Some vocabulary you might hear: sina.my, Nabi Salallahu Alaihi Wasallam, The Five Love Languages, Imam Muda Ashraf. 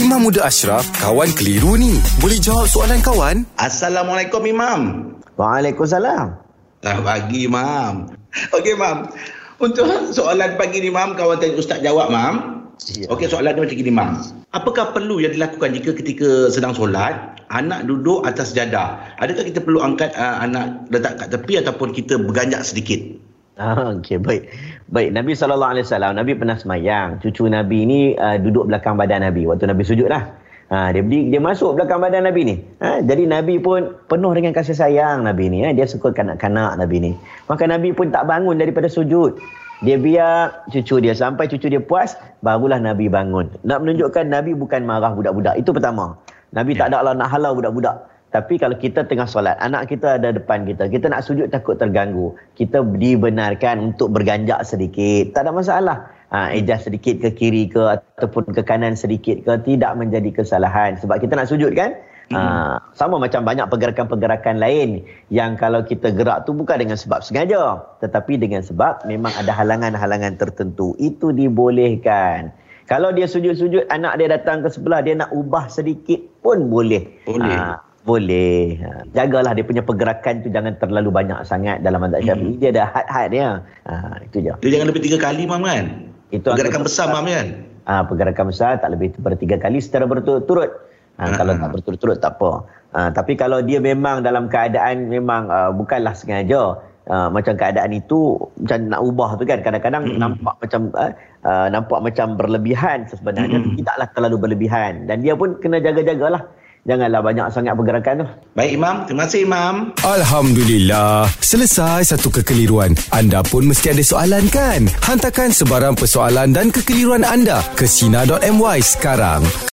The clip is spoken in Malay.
Imam Muda Ashraf, kawan keliru ni. Boleh jawab soalan kawan? Assalamualaikum, Imam. Waalaikumsalam. Selamat pagi, Imam. Okey, Imam. Untuk soalan pagi ni, Imam, kawan tanya Ustaz jawab, Imam. Ya. Okey, soalan dia macam gini, Imam. Apakah perlu yang dilakukan jika ketika sedang solat, anak duduk atas sejadah? Adakah kita perlu angkat anak letak kat tepi ataupun kita berganjak sedikit? Okey, baik. Baik, Nabi Salallahu Alaihi Wasallam, Nabi pernah semayang. Cucu Nabi ni duduk belakang badan Nabi waktu Nabi sujud lah. Dia masuk belakang badan Nabi ni. Jadi Nabi pun penuh dengan kasih sayang Nabi ni. Dia suka kanak-kanak Nabi ni. Maka Nabi pun tak bangun daripada sujud. Dia biar cucu dia sampai cucu dia puas, barulah Nabi bangun. Nak menunjukkan Nabi bukan marah budak-budak. Itu pertama. Nabi tak ada lah nak halau budak-budak. Tapi kalau kita tengah solat, anak kita ada depan kita, kita nak sujud takut terganggu, kita dibenarkan untuk berganjak sedikit. Tak ada masalah. Ejas sedikit ke kiri ke ataupun ke kanan sedikit ke, tidak menjadi kesalahan. Sebab kita nak sujud kan? Sama macam banyak pergerakan-pergerakan lain yang kalau kita gerak tu bukan dengan sebab sengaja, tetapi dengan sebab memang ada halangan-halangan tertentu. Itu dibolehkan. Kalau dia sujud-sujud, anak dia datang ke sebelah, dia nak ubah sedikit pun boleh. Boleh. Jagalah dia punya pergerakan tu, jangan terlalu banyak sangat. Dalam mazhab Syafi'i dia ada had-had dia. Itu je. Dia jangan lebih 3 kali, Mam, kan? Itu pergerakan besar, Mam, kan? Pergerakan besar tak lebih daripada 3 kali secara berturut-turut. Kalau tak berturut-turut tak apa. Tapi kalau dia memang dalam keadaan memang bukanlah sengaja, macam keadaan itu macam nak ubah tu kan, kadang-kadang nampak macam berlebihan sebenarnya. Tidaklah terlalu berlebihan, dan dia pun kena jaga-jagalah. Janganlah banyak sangat pergerakan tu. Baik, Imam. Terima kasih, Imam. Alhamdulillah. Selesai satu kekeliruan. Anda pun mesti ada soalan kan? Hantarkan sebarang persoalan dan kekeliruan anda ke sina.my sekarang.